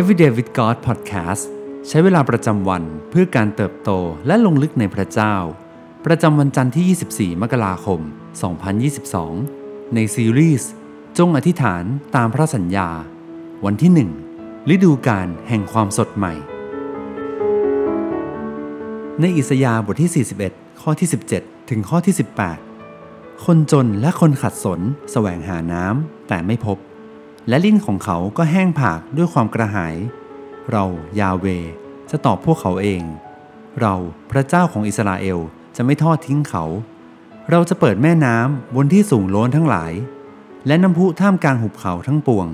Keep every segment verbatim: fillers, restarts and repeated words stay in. Everyday with God Podcast ใช้เวลาประจำวันเพื่อการเติบโตและลงลึกในพระเจ้าประจำวันจันทร์ที่ยี่สิบสี่มกราคมสองพันยี่สิบสองในซีรีส์จงอธิษฐานตามพระสัญญาวันที่หนึ่งฤดูกาลแห่งความสดใหม่ในอิสยาห์บทที่สี่สิบเอ็ดข้อที่สิบเจ็ดถึงข้อที่สิบแปดคนจนและคนขัดสนแสวงหาน้ำแต่ไม่พบและลิ้นของเขาก็แห้งผากด้วยความกระหายเรายาห์เวห์จะตอบพวกเขาเองเราพระเจ้าของอิสราเอลจะไม่ทอดทิ้งเขาเราจะเปิดแม่น้ำบนที่สูงโล้นทั้งหลายและน้ำพุท่ามกลางหุบเขาทั้งปวง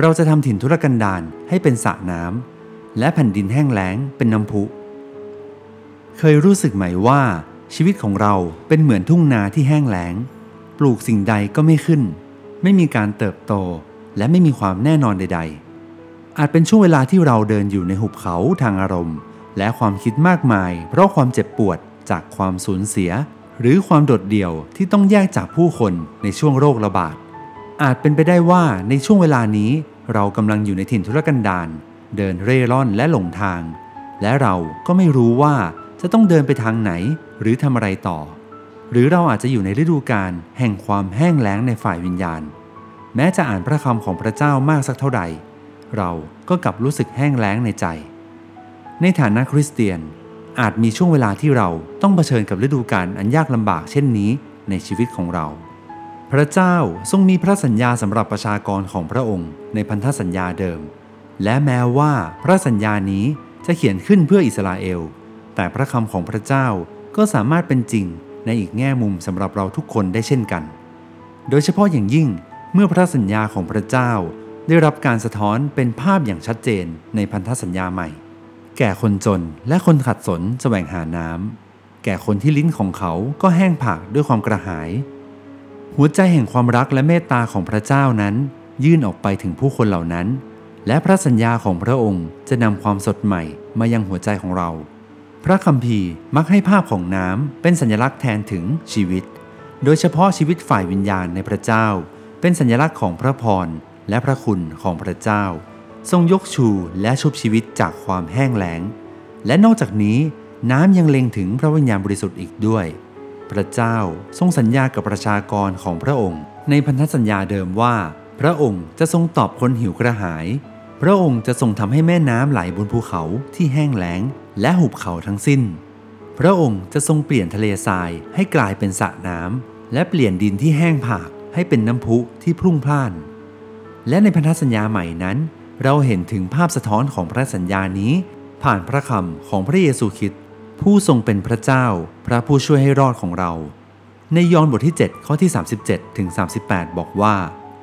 เราจะทำถิ่นทุรกันดารให้เป็นสระน้ำและแผ่นดินแห้งแล้งเป็นน้ำพุเคยรู้สึกไหมว่าชีวิตของเราเป็นเหมือนทุ่งนาที่แห้งแล้งปลูกสิ่งใดก็ไม่ขึ้นไม่มีการเติบโตและไม่มีความแน่นอนใดๆอาจเป็นช่วงเวลาที่เราเดินอยู่ในหุบเขาทางอารมณ์และความคิดมากมายเพราะความเจ็บปวดจากความสูญเสียหรือความโดดเดี่ยวที่ต้องแยกจากผู้คนในช่วงโรคระบาดอาจเป็นไปได้ว่าในช่วงเวลานี้เรากำลังอยู่ในถิ่นทุรกันดารเดินเร่ร่อนและหลงทางและเราก็ไม่รู้ว่าจะต้องเดินไปทางไหนหรือทำอะไรต่อหรือเราอาจจะอยู่ในฤดูกาลแห่งความแห้งแล้งในฝ่ายวิญญาณแม้จะอ่านพระคำของพระเจ้ามากสักเท่าใดเราก็กลับรู้สึกแห้งแล้งในใจในฐานะคริสเตียนอาจมีช่วงเวลาที่เราต้องเผชิญกับฤดูกาลอันยากลำบากเช่นนี้ในชีวิตของเราพระเจ้าทรงมีพระสัญญาสำหรับประชากรของพระองค์ในพันธสัญญาเดิมและแม้ว่าพระสัญญานี้จะเขียนขึ้นเพื่ออิสราเอลแต่พระคำของพระเจ้าก็สามารถเป็นจริงในอีกแง่มุมสำหรับเราทุกคนได้เช่นกันโดยเฉพาะอย่างยิ่งเมื่อพระสัญญาของพระเจ้าได้รับการสะท้อนเป็นภาพอย่างชัดเจนในพันธสัญญาใหม่แก่คนจนและคนขัดสนแสวงหาน้ำแก่คนที่ลิ้นของเขาก็แห้งผากด้วยความกระหายหัวใจแห่งความรักและเมตตาของพระเจ้านั้นยื่นออกไปถึงผู้คนเหล่านั้นและพระสัญญาของพระองค์จะนำความสดใหม่มายังหัวใจของเราพระคัมภีร์มักให้ภาพของน้ำเป็นสัญลักษณ์แทนถึงชีวิตโดยเฉพาะชีวิตฝ่ายวิญญาณในพระเจ้าเป็นสัญลักษณ์ของพระพรและพระคุณของพระเจ้าทรงยกชูและชุบชีวิตจากความแห้งแล้งและนอกจากนี้น้ำยังเล็งถึงพระวิญญาณบริสุทธิ์อีกด้วยพระเจ้าทรงสัญญากับประชากรของพระองค์ในพันธสัญญาเดิมว่าพระองค์จะทรงตอบคนหิวกระหายพระองค์จะทรงทำให้แม่น้ำไหลบนภูเขาที่แห้งแล้งและหุบเขาทั้งสิ้นพระองค์จะทรงเปลี่ยนทะเลทรายให้กลายเป็นสระน้ำและเปลี่ยนดินที่แห้งผากให้เป็นน้ำพุที่พรุ่งพล่านและในพันธสัญญาใหม่นั้นเราเห็นถึงภาพสะท้อนของพระสัญญานี้ผ่านพระคำของพระเยซูคริสต์ผู้ทรงเป็นพระเจ้าพระผู้ช่วยให้รอดของเราในยอห์นบทที่เจ็ดข้อที่สามสิบเจ็ดถึงสามสิบแปดบอกว่า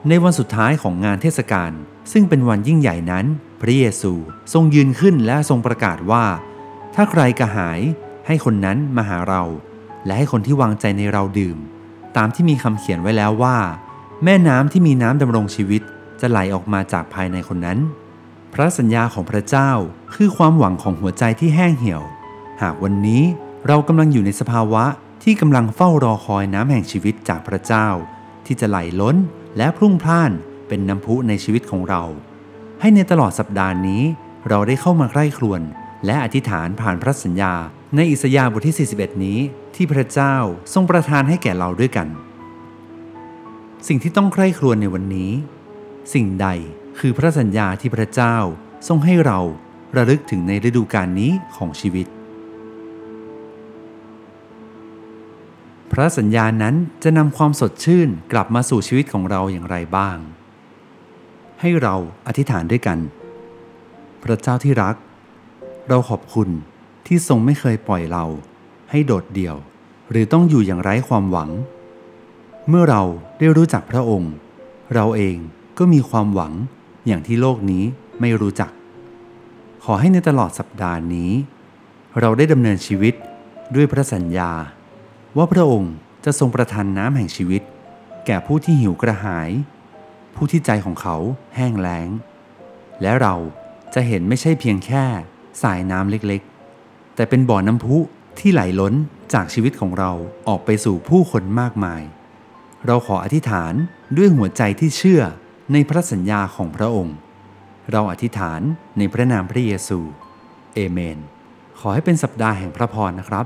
ในวันสุดท้ายของงานเทศกาลซึ่งเป็นวันยิ่งใหญ่นั้นพระเยซูทรงยืนขึ้นและทรงประกาศว่าถ้าใครกระหายให้คนนั้นมาหาเราและให้คนที่วางใจในเราดื่มตามที่มีคำเขียนไว้แล้วว่าแม่น้ำที่มีน้ำดำรงชีวิตจะไหลออกมาจากภายในคนนั้นพระสัญญาของพระเจ้าคือความหวังของหัวใจที่แห้งเหี่ยวหากวันนี้เรากำลังอยู่ในสภาวะที่กำลังเฝ้ารอคอยน้ำแห่งชีวิตจากพระเจ้าที่จะไหลล้นและพรุ่งพล่านเป็นน้ำพุในชีวิตของเราให้ในตลอดสัปดาห์นี้เราได้เข้ามาใคร่ครวญและอธิษฐานผ่านพระสัญญาในอิสยาห์บทที่สี่สิบเอ็ดนี้ที่พระเจ้าทรงประทานให้แก่เราด้วยกันสิ่งที่ต้องใคร่ครวญในวันนี้สิ่งใดคือพระสัญญาที่พระเจ้าทรงให้เราระลึกถึงในฤดูกาลนี้ของชีวิตพระสัญญานั้นจะนำความสดชื่นกลับมาสู่ชีวิตของเราอย่างไรบ้างให้เราอธิษฐานด้วยกันพระเจ้าที่รักเราขอบคุณที่ทรงไม่เคยปล่อยเราให้โดดเดี่ยวหรือต้องอยู่อย่างไร้ความหวังเมื่อเราได้รู้จักพระองค์เราเองก็มีความหวังอย่างที่โลกนี้ไม่รู้จักขอให้ในตลอดสัปดาห์นี้เราได้ดำเนินชีวิตด้วยพระสัญญาว่าพระองค์จะทรงประทานน้ำแห่งชีวิตแก่ผู้ที่หิวกระหายผู้ที่ใจของเขาแห้งแล้งและเราจะเห็นไม่ใช่เพียงแค่สายน้ำเล็กๆแต่เป็นบ่อน้ำพุที่ไหลล้นจากชีวิตของเราออกไปสู่ผู้คนมากมายเราขออธิษฐานด้วยหัวใจที่เชื่อในพระสัญญาของพระองค์ เราอธิษฐานในพระนามพระเยซูเอเมนขอให้เป็นสัปดาห์แห่งพระพรนะครับ